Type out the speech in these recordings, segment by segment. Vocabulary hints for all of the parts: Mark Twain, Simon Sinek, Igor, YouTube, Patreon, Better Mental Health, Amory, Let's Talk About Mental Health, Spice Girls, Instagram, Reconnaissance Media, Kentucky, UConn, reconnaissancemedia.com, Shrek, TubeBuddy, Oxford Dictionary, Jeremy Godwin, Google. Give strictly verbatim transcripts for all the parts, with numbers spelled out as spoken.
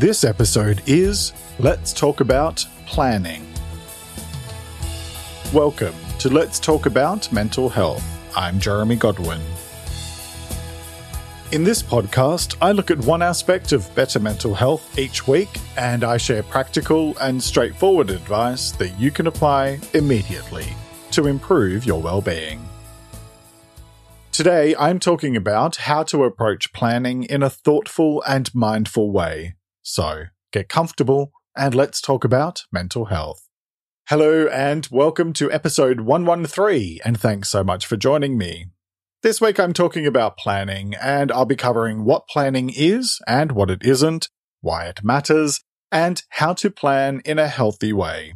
This episode is Let's Talk About Planning. Welcome to Let's Talk About Mental Health. I'm Jeremy Godwin. In this podcast, I look at one aspect of better mental health each week, and I share practical and straightforward advice that you can apply immediately to improve your well-being. Today, I'm talking about how to approach planning in a thoughtful and mindful way. So, get comfortable and let's talk about mental health. Hello and welcome to episode one thirteen, and thanks so much for joining me. This week I'm talking about planning, and I'll be covering what planning is and what it isn't, why it matters, and how to plan in a healthy way.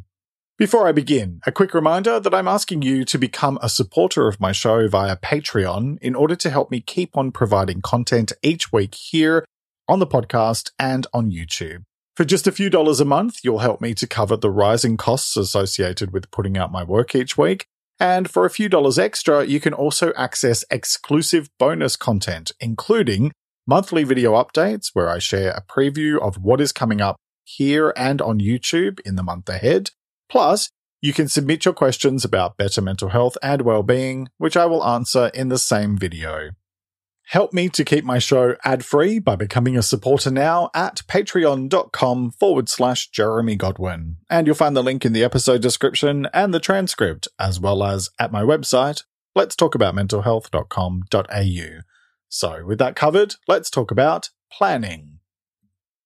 Before I begin, a quick reminder that I'm asking you to become a supporter of my show via Patreon in order to help me keep on providing content each week here on the podcast and on YouTube. For just a few dollars a month, you'll help me to cover the rising costs associated with putting out my work each week. And for a few dollars extra, you can also access exclusive bonus content, including monthly video updates where I share a preview of what is coming up here and on YouTube in the month ahead. Plus, you can submit your questions about better mental health and well-being, which I will answer in the same video. Help me to keep my show ad-free by becoming a supporter now at patreon.com forward slash Jeremy Godwin. And you'll find the link in the episode description and the transcript, as well as at my website, lets talk about mental health dot com dot a u. So with that covered, let's talk about planning.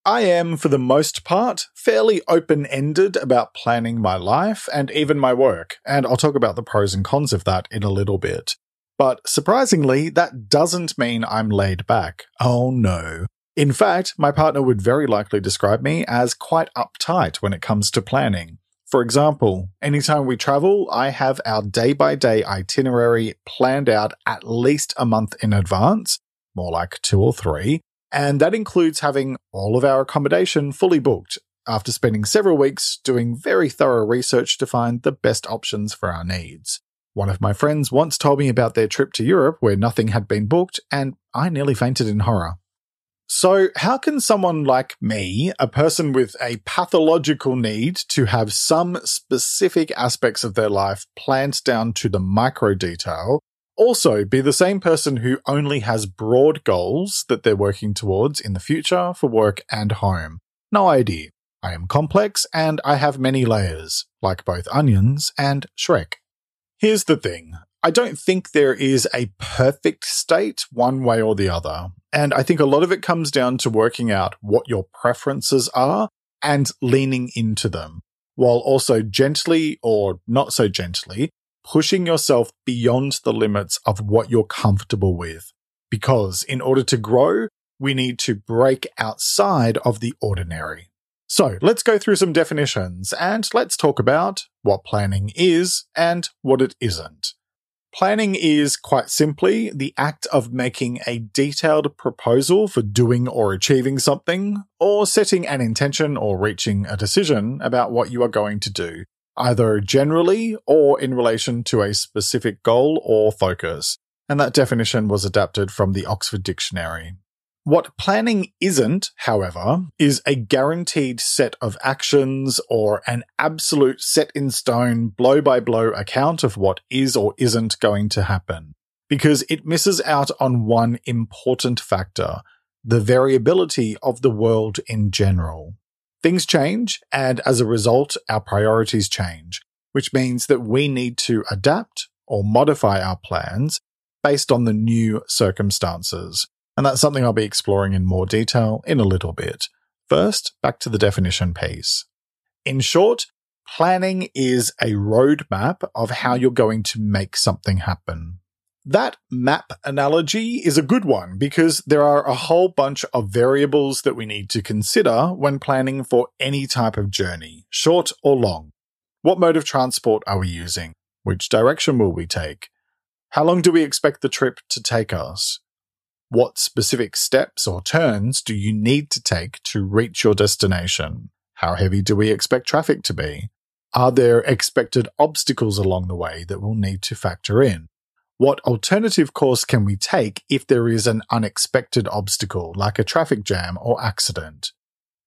I am, for the most part, fairly open-ended about planning my life and even my work, and I'll talk about the pros and cons of that in a little bit. But surprisingly, that doesn't mean I'm laid back. Oh no. In fact, my partner would very likely describe me as quite uptight when it comes to planning. For example, anytime we travel, I have our day-by-day itinerary planned out at least a month in advance, more like two or three, and that includes having all of our accommodation fully booked after spending several weeks doing very thorough research to find the best options for our needs. One of my friends once told me about their trip to Europe where nothing had been booked, and I nearly fainted in horror. So how can someone like me, a person with a pathological need to have some specific aspects of their life planned down to the micro detail, also be the same person who only has broad goals that they're working towards in the future for work and home? No idea. I am complex and I have many layers, like both onions and Shrek. Here's the thing, I don't think there is a perfect state one way or the other, and I think a lot of it comes down to working out what your preferences are and leaning into them, while also gently or not so gently pushing yourself beyond the limits of what you're comfortable with, because in order to grow, we need to break outside of the ordinary. So let's go through some definitions and let's talk about what planning is and what it isn't. Planning is, quite simply, the act of making a detailed proposal for doing or achieving something, or setting an intention or reaching a decision about what you are going to do, either generally or in relation to a specific goal or focus. And that definition was adapted from the Oxford Dictionary. What planning isn't, however, is a guaranteed set of actions or an absolute set-in-stone, blow-by-blow account of what is or isn't going to happen, because it misses out on one important factor, the variability of the world in general. Things change, and as a result, our priorities change, which means that we need to adapt or modify our plans based on the new circumstances. And that's something I'll be exploring in more detail in a little bit. First, back to the definition piece. In short, planning is a roadmap of how you're going to make something happen. That map analogy is a good one because there are a whole bunch of variables that we need to consider when planning for any type of journey, short or long. What mode of transport are we using? Which direction will we take? How long do we expect the trip to take us? What specific steps or turns do you need to take to reach your destination? How heavy do we expect traffic to be? Are there expected obstacles along the way that we'll need to factor in? What alternative course can we take if there is an unexpected obstacle, like a traffic jam or accident?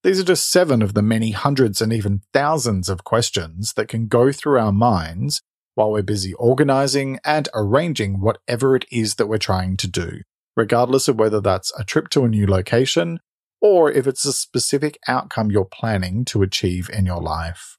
These are just seven of the many hundreds and even thousands of questions that can go through our minds while we're busy organising and arranging whatever it is that we're trying to do, regardless of whether that's a trip to a new location or if it's a specific outcome you're planning to achieve in your life.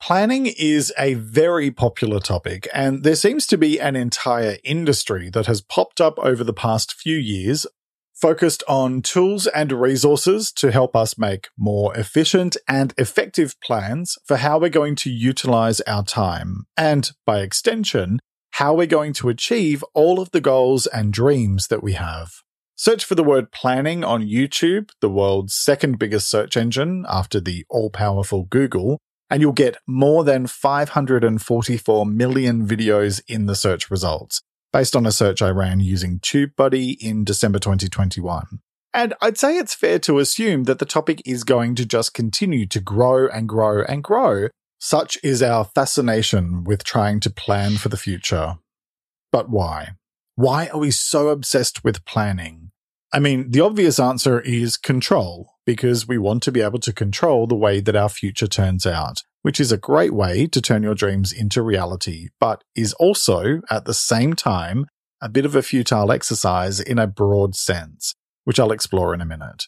Planning is a very popular topic, and there seems to be an entire industry that has popped up over the past few years focused on tools and resources to help us make more efficient and effective plans for how we're going to utilize our time, and by extension, how we're going to achieve all of the goals and dreams that we have. Search for the word planning on YouTube, the world's second biggest search engine after the all-powerful Google, and you'll get more than five hundred forty-four million videos in the search results, based on a search I ran using TubeBuddy in December twenty twenty-one. And I'd say it's fair to assume that the topic is going to just continue to grow and grow and grow. Such is our fascination with trying to plan for the future. But why? Why are we so obsessed with planning? I mean, the obvious answer is control, because we want to be able to control the way that our future turns out, which is a great way to turn your dreams into reality, but is also, at the same time, a bit of a futile exercise in a broad sense, which I'll explore in a minute.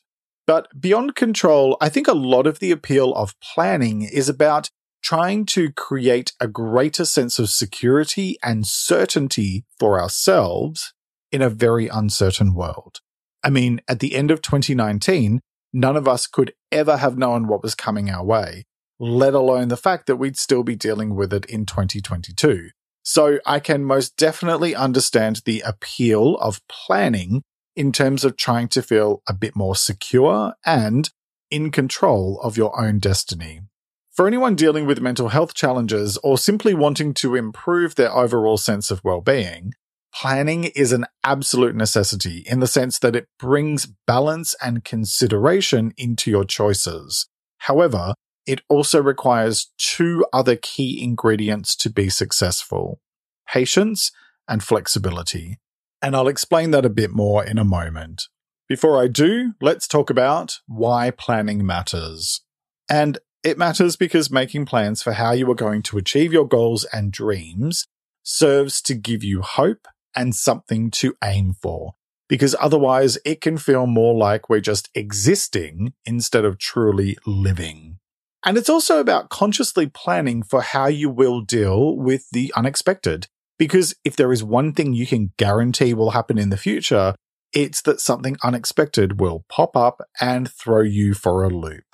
But beyond control, I think a lot of the appeal of planning is about trying to create a greater sense of security and certainty for ourselves in a very uncertain world. I mean, at the end of twenty nineteen, none of us could ever have known what was coming our way, let alone the fact that we'd still be dealing with it in twenty twenty-two. So I can most definitely understand the appeal of planning in terms of trying to feel a bit more secure and in control of your own destiny. For anyone dealing with mental health challenges or simply wanting to improve their overall sense of well-being, planning is an absolute necessity in the sense that it brings balance and consideration into your choices. However, it also requires two other key ingredients to be successful: patience and flexibility. And I'll explain that a bit more in a moment. Before I do, let's talk about why planning matters. And it matters because making plans for how you are going to achieve your goals and dreams serves to give you hope and something to aim for, because otherwise it can feel more like we're just existing instead of truly living. And it's also about consciously planning for how you will deal with the unexpected, because if there is one thing you can guarantee will happen in the future, it's that something unexpected will pop up and throw you for a loop.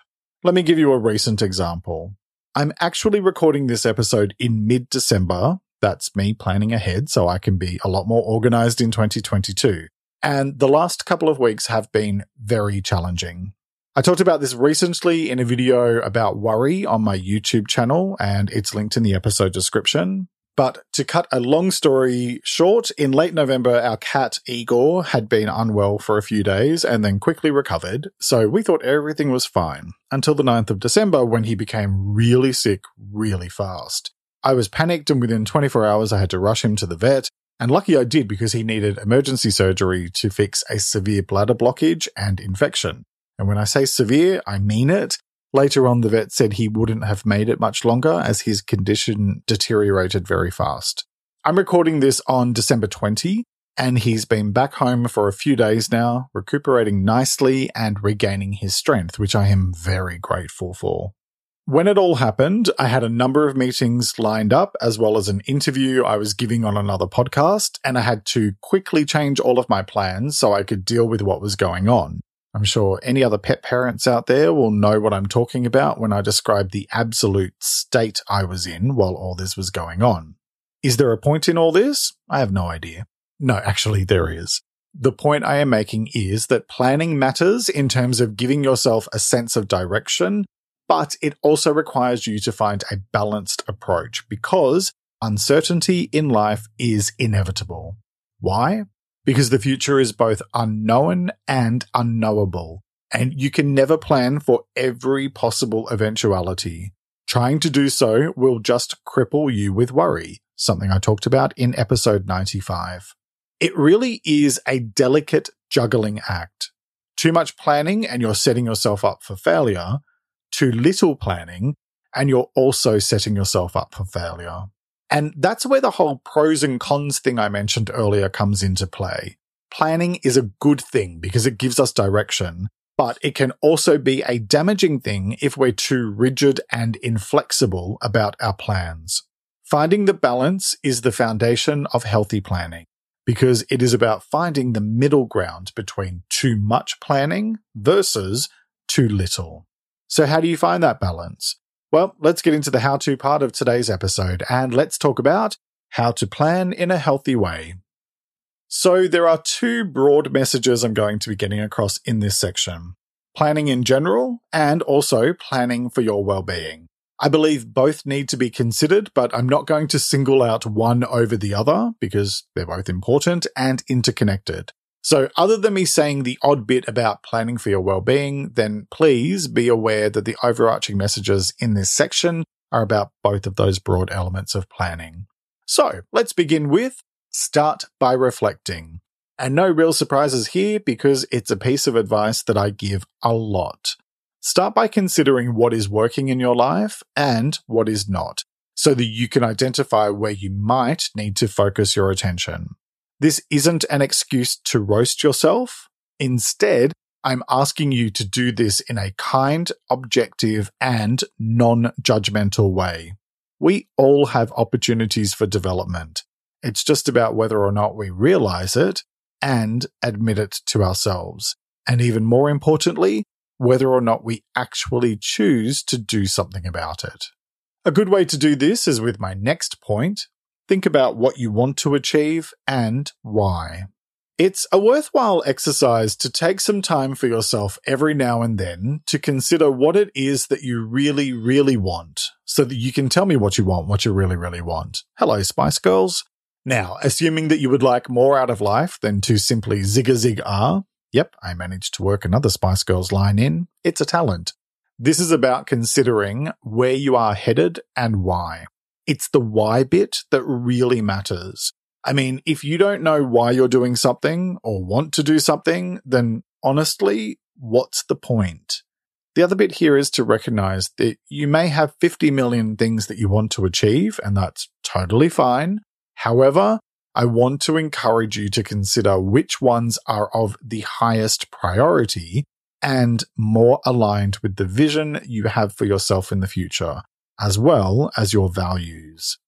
Let me give you a recent example. I'm actually recording this episode in mid-December. That's me planning ahead so I can be a lot more organized in twenty twenty-two. And the last couple of weeks have been very challenging. I talked about this recently in a video about worry on my YouTube channel, and it's linked in the episode description. But to cut a long story short, in late November, our cat Igor had been unwell for a few days and then quickly recovered, so we thought everything was fine until the ninth of December when he became really sick really fast. I was panicked, and within twenty-four hours I had to rush him to the vet, and lucky I did because he needed emergency surgery to fix a severe bladder blockage and infection. And when I say severe, I mean it. Later on, the vet said he wouldn't have made it much longer as his condition deteriorated very fast. I'm recording this on December twentieth, and he's been back home for a few days now, recuperating nicely and regaining his strength, which I am very grateful for. When it all happened, I had a number of meetings lined up, as well as an interview I was giving on another podcast, and I had to quickly change all of my plans so I could deal with what was going on. I'm sure any other pet parents out there will know what I'm talking about when I describe the absolute state I was in while all this was going on. Is there a point in all this? I have no idea. No, actually, there is. The point I am making is that planning matters in terms of giving yourself a sense of direction, but it also requires you to find a balanced approach because uncertainty in life is inevitable. Why? Because the future is both unknown and unknowable, and you can never plan for every possible eventuality. Trying to do so will just cripple you with worry, something I talked about in episode ninety-five. It really is a delicate juggling act. Too much planning and you're setting yourself up for failure. Too little planning and you're also setting yourself up for failure. And that's where the whole pros and cons thing I mentioned earlier comes into play. Planning is a good thing because it gives us direction, but it can also be a damaging thing if we're too rigid and inflexible about our plans. Finding the balance is the foundation of healthy planning, because it is about finding the middle ground between too much planning versus too little. So how do you find that balance? Well, let's get into the how-to part of today's episode, and let's talk about how to plan in a healthy way. So there are two broad messages I'm going to be getting across in this section: planning in general and also planning for your well-being. I believe both need to be considered, but I'm not going to single out one over the other because they're both important and interconnected. So other than me saying the odd bit about planning for your well-being, then please be aware that the overarching messages in this section are about both of those broad elements of planning. So let's begin with start by reflecting. And no real surprises here because it's a piece of advice that I give a lot. Start by considering what is working in your life and what is not, so that you can identify where you might need to focus your attention. This isn't an excuse to roast yourself. Instead, I'm asking you to do this in a kind, objective, and non-judgmental way. We all have opportunities for development. It's just about whether or not we realize it and admit it to ourselves. And even more importantly, whether or not we actually choose to do something about it. A good way to do this is with my next point. Think about what you want to achieve and why. It's a worthwhile exercise to take some time for yourself every now and then to consider what it is that you really, really want, so that you can tell me what you want, what you really, really want. Hello, Spice Girls. Now, assuming that you would like more out of life than to simply zig-a-zig-ah, yep, I managed to work another Spice Girls line in. It's a talent. This is about considering where you are headed and why. It's the why bit that really matters. I mean, if you don't know why you're doing something or want to do something, then honestly, what's the point? The other bit here is to recognize that you may have fifty million things that you want to achieve, and that's totally fine. However, I want to encourage you to consider which ones are of the highest priority and more aligned with the vision you have for yourself in the future, as well as your values.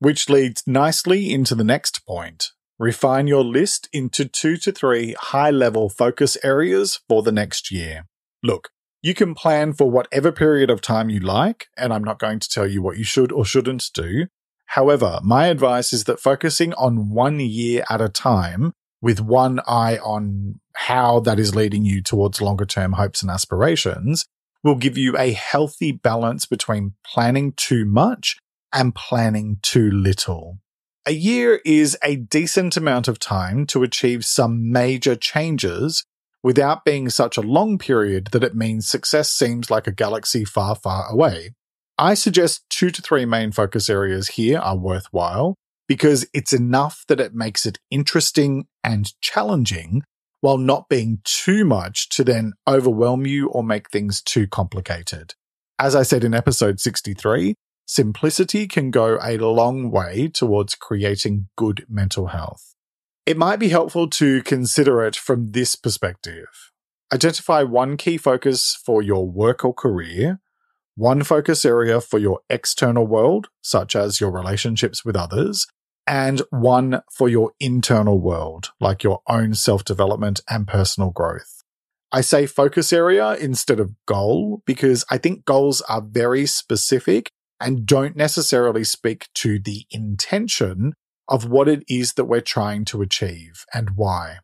Which leads nicely into the next point. Refine your list into two to three high-level focus areas for the next year. Look, you can plan for whatever period of time you like, and I'm not going to tell you what you should or shouldn't do. However, my advice is that focusing on one year at a time with one eye on how that is leading you towards longer-term hopes and aspirations will give you a healthy balance between planning too much and planning too little. A year is a decent amount of time to achieve some major changes without being such a long period that it means success seems like a galaxy far, far away. I suggest two to three main focus areas here are worthwhile because it's enough that it makes it interesting and challenging while not being too much to then overwhelm you or make things too complicated. As I said in episode sixty-three, simplicity can go a long way towards creating good mental health. It might be helpful to consider it from this perspective. Identify one key focus for your work or career, one focus area for your external world, such as your relationships with others, and one for your internal world, like your own self-development and personal growth. I say focus area instead of goal because I think goals are very specific and don't necessarily speak to the intention of what it is that we're trying to achieve and why.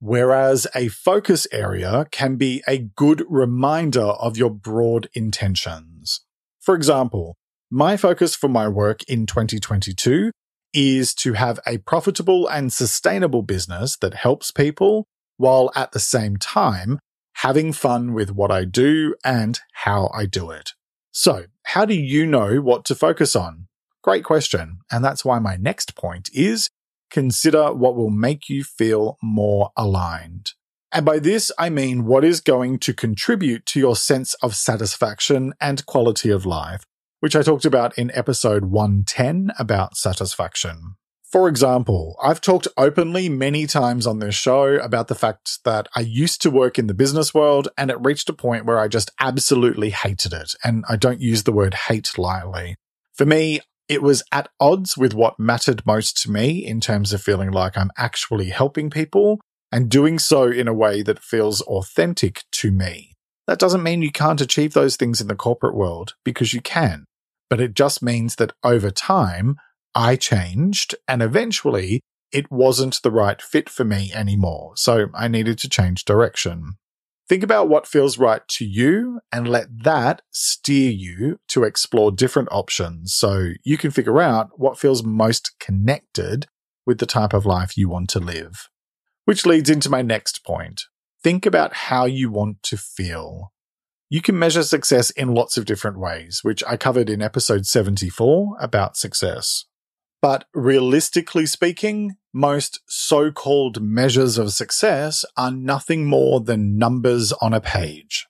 Whereas a focus area can be a good reminder of your broad intentions. For example, my focus for my work in twenty twenty-two is to have a profitable and sustainable business that helps people while at the same time having fun with what I do and how I do it. So, how do you know what to focus on? Great question, and that's why my next point is consider what will make you feel more aligned. And by this, I mean what is going to contribute to your sense of satisfaction and quality of life, which I talked about in episode one ten about satisfaction. For example, I've talked openly many times on this show about the fact that I used to work in the business world and it reached a point where I just absolutely hated it. And I don't use the word hate lightly. For me, it was at odds with what mattered most to me in terms of feeling like I'm actually helping people and doing so in a way that feels authentic to me. That doesn't mean you can't achieve those things in the corporate world, because you can, but it just means that over time, I changed and eventually it wasn't the right fit for me anymore, so I needed to change direction. Think about what feels right to you and let that steer you to explore different options so you can figure out what feels most connected with the type of life you want to live. Which leads into my next point. Think about how you want to feel. You can measure success in lots of different ways, which I covered in episode seventy-four about success. But realistically speaking, most so-called measures of success are nothing more than numbers on a page.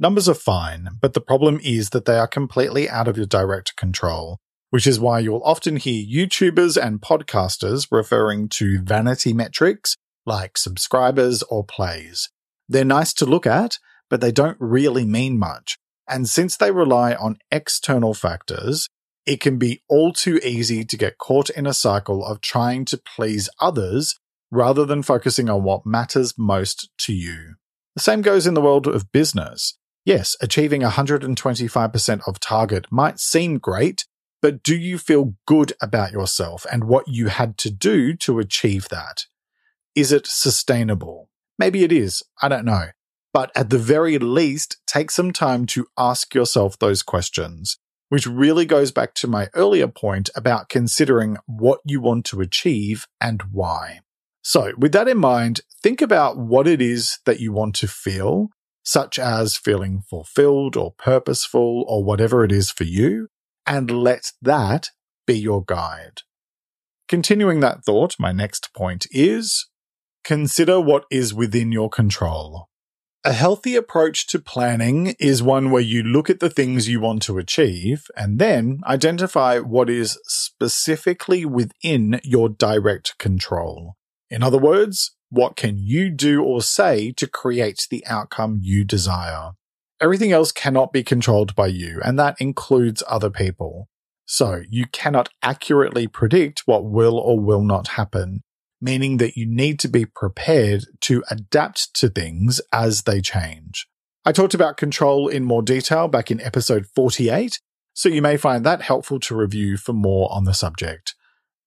Numbers are fine, but the problem is that they are completely out of your direct control, which is why you'll often hear YouTubers and podcasters referring to vanity metrics like subscribers or plays. They're nice to look at, but they don't really mean much. And since they rely on external factors, it can be all too easy to get caught in a cycle of trying to please others rather than focusing on what matters most to you. The same goes in the world of business. Yes, achieving one hundred twenty-five percent of target might seem great, but do you feel good about yourself and what you had to do to achieve that? Is it sustainable? Maybe it is, I don't know. But at the very least, take some time to ask yourself those questions. Which really goes back to my earlier point about considering what you want to achieve and why. So, with that in mind, think about what it is that you want to feel, such as feeling fulfilled or purposeful or whatever it is for you, and let that be your guide. Continuing that thought, my next point is, consider what is within your control. A healthy approach to planning is one where you look at the things you want to achieve and then identify what is specifically within your direct control. In other words, what can you do or say to create the outcome you desire? Everything else cannot be controlled by you, and that includes other people. So you cannot accurately predict what will or will not happen, meaning that you need to be prepared to adapt to things as they change. I talked about control in more detail back in episode forty-eight, so you may find that helpful to review for more on the subject.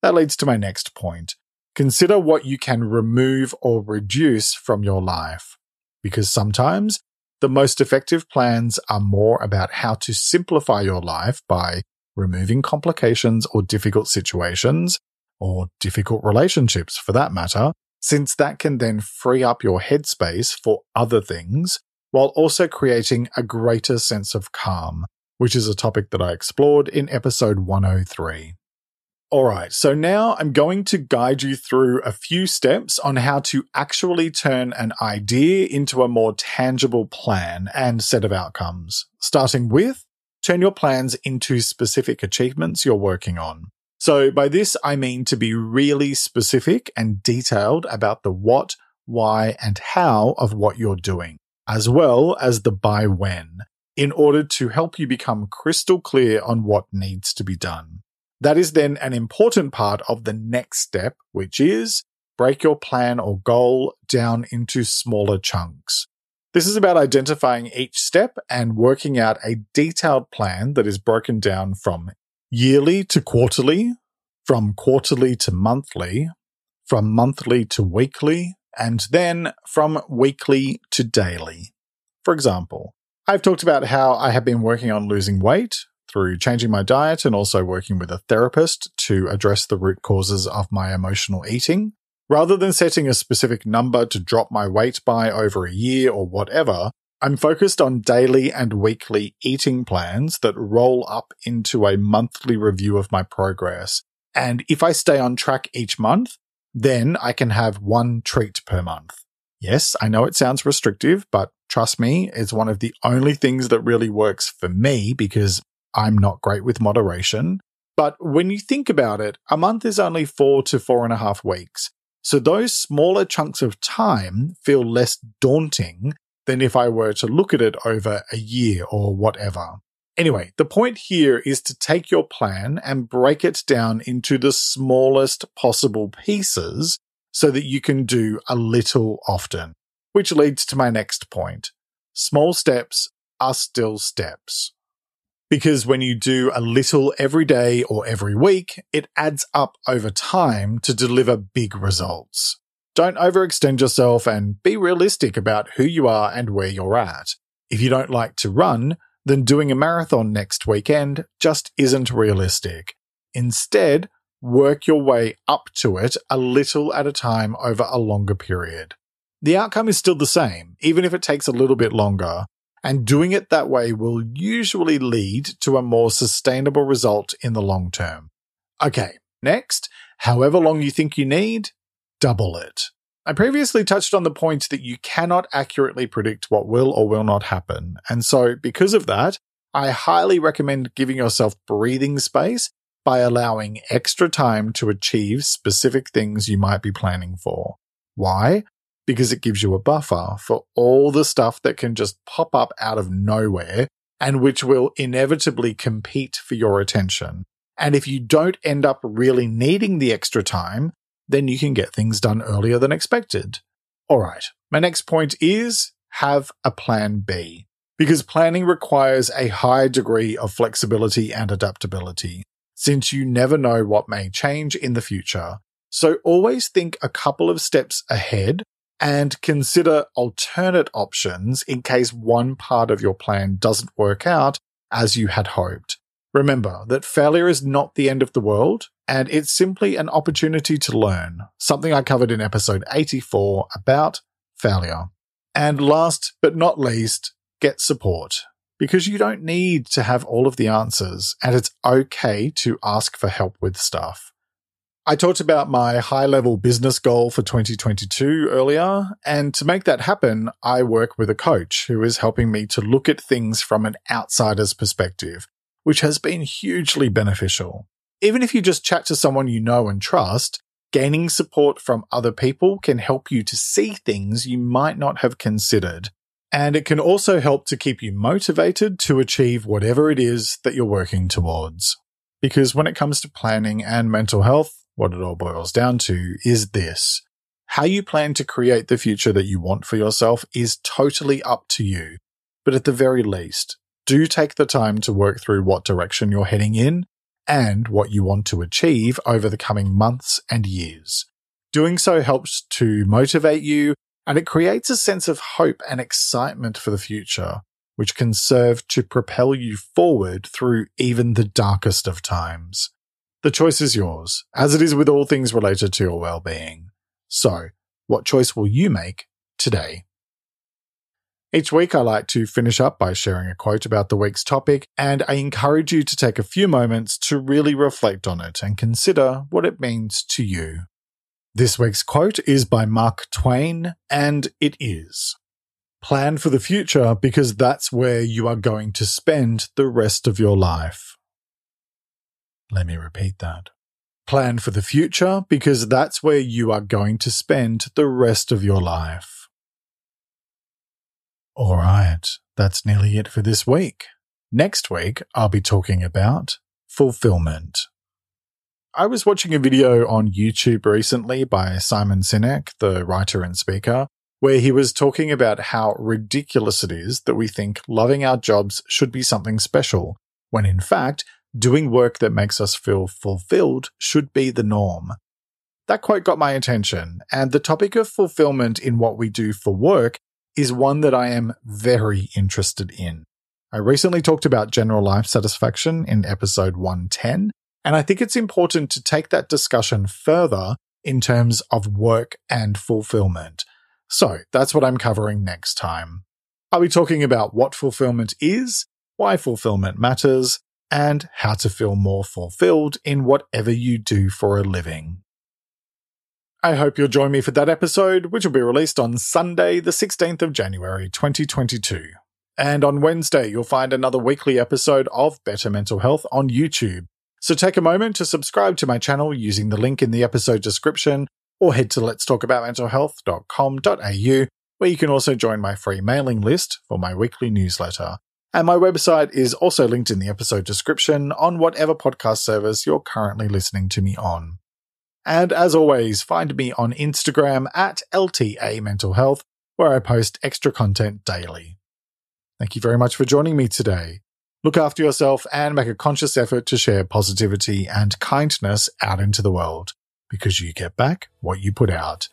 That leads to my next point. Consider what you can remove or reduce from your life, because sometimes the most effective plans are more about how to simplify your life by removing complications or difficult situations, or difficult relationships for that matter, since that can then free up your headspace for other things, while also creating a greater sense of calm, which is a topic that I explored in episode one oh three. Alright, so now I'm going to guide you through a few steps on how to actually turn an idea into a more tangible plan and set of outcomes, starting with, turn your plans into specific achievements you're working on. So by this, I mean to be really specific and detailed about the what, why, and how of what you're doing, as well as the by when, in order to help you become crystal clear on what needs to be done. That is then an important part of the next step, which is break your plan or goal down into smaller chunks. This is about identifying each step and working out a detailed plan that is broken down from yearly to quarterly, from quarterly to monthly, from monthly to weekly, and then from weekly to daily. For example, I've talked about how I have been working on losing weight through changing my diet and also working with a therapist to address the root causes of my emotional eating. Rather than setting a specific number to drop my weight by over a year or whatever, I'm focused on daily and weekly eating plans that roll up into a monthly review of my progress. And if I stay on track each month, then I can have one treat per month. Yes, I know it sounds restrictive, but trust me, it's one of the only things that really works for me because I'm not great with moderation. But when you think about it, a month is only four to four and a half weeks. So those smaller chunks of time feel less daunting than if I were to look at it over a year or whatever. Anyway, the point here is to take your plan and break it down into the smallest possible pieces so that you can do a little often. Which leads to my next point. Small steps are still steps. Because when you do a little every day or every week, it adds up over time to deliver big results. Don't overextend yourself and be realistic about who you are and where you're at. If you don't like to run, then doing a marathon next weekend just isn't realistic. Instead, work your way up to it a little at a time over a longer period. The outcome is still the same, even if it takes a little bit longer, and doing it that way will usually lead to a more sustainable result in the long term. Okay, next, however long you think you need, double it. I previously touched on the point that you cannot accurately predict what will or will not happen, and so because of that, I highly recommend giving yourself breathing space by allowing extra time to achieve specific things you might be planning for. Why? Because it gives you a buffer for all the stuff that can just pop up out of nowhere and which will inevitably compete for your attention. And if you don't end up really needing the extra time, then you can get things done earlier than expected. All right, my next point is have a plan B, because planning requires a high degree of flexibility and adaptability, since you never know what may change in the future. So always think a couple of steps ahead and consider alternate options in case one part of your plan doesn't work out as you had hoped. Remember that failure is not the end of the world, and it's simply an opportunity to learn, something I covered in episode eighty-four about failure. And last but not least, get support, because you don't need to have all of the answers, and it's okay to ask for help with stuff. I talked about my high-level business goal for twenty twenty-two earlier, and to make that happen, I work with a coach who is helping me to look at things from an outsider's perspective, which has been hugely beneficial. Even if you just chat to someone you know and trust, gaining support from other people can help you to see things you might not have considered, and it can also help to keep you motivated to achieve whatever it is that you're working towards. Because when it comes to planning and mental health, what it all boils down to is this. How you plan to create the future that you want for yourself is totally up to you. But at the very least, do take the time to work through what direction you're heading in and what you want to achieve over the coming months and years. Doing so helps to motivate you, and it creates a sense of hope and excitement for the future, which can serve to propel you forward through even the darkest of times. The choice is yours, as it is with all things related to your well-being. So, what choice will you make today? Each week I like to finish up by sharing a quote about the week's topic, and I encourage you to take a few moments to really reflect on it and consider what it means to you. This week's quote is by Mark Twain, and it is, "Plan for the future because that's where you are going to spend the rest of your life." Let me repeat that. Plan for the future because that's where you are going to spend the rest of your life. All right, that's nearly it for this week. Next week, I'll be talking about fulfillment. I was watching a video on YouTube recently by Simon Sinek, the writer and speaker, where he was talking about how ridiculous it is that we think loving our jobs should be something special, when in fact, doing work that makes us feel fulfilled should be the norm. That quote got my attention, and the topic of fulfillment in what we do for work is one that I am very interested in. I recently talked about general life satisfaction in episode one ten, and I think it's important to take that discussion further in terms of work and fulfillment. So that's what I'm covering next time. I'll be talking about what fulfillment is, why fulfillment matters, and how to feel more fulfilled in whatever you do for a living. I hope you'll join me for that episode, which will be released on Sunday, the sixteenth of January, twenty twenty-two. And on Wednesday, you'll find another weekly episode of Better Mental Health on YouTube. So take a moment to subscribe to my channel using the link in the episode description, or head to lets talk about mental health dot com dot a u, where you can also join my free mailing list for my weekly newsletter. And my website is also linked in the episode description on whatever podcast service you're currently listening to me on. And as always, find me on Instagram at L T A Mental Health, where I post extra content daily. Thank you very much for joining me today. Look after yourself and make a conscious effort to share positivity and kindness out into the world, because you get back what you put out.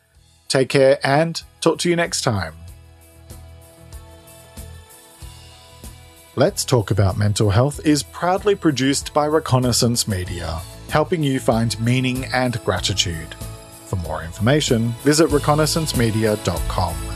Take care and talk to you next time. Let's Talk About Mental Health is proudly produced by Reconnaissance Media, helping you find meaning and gratitude. For more information, visit reconnaissance media dot com.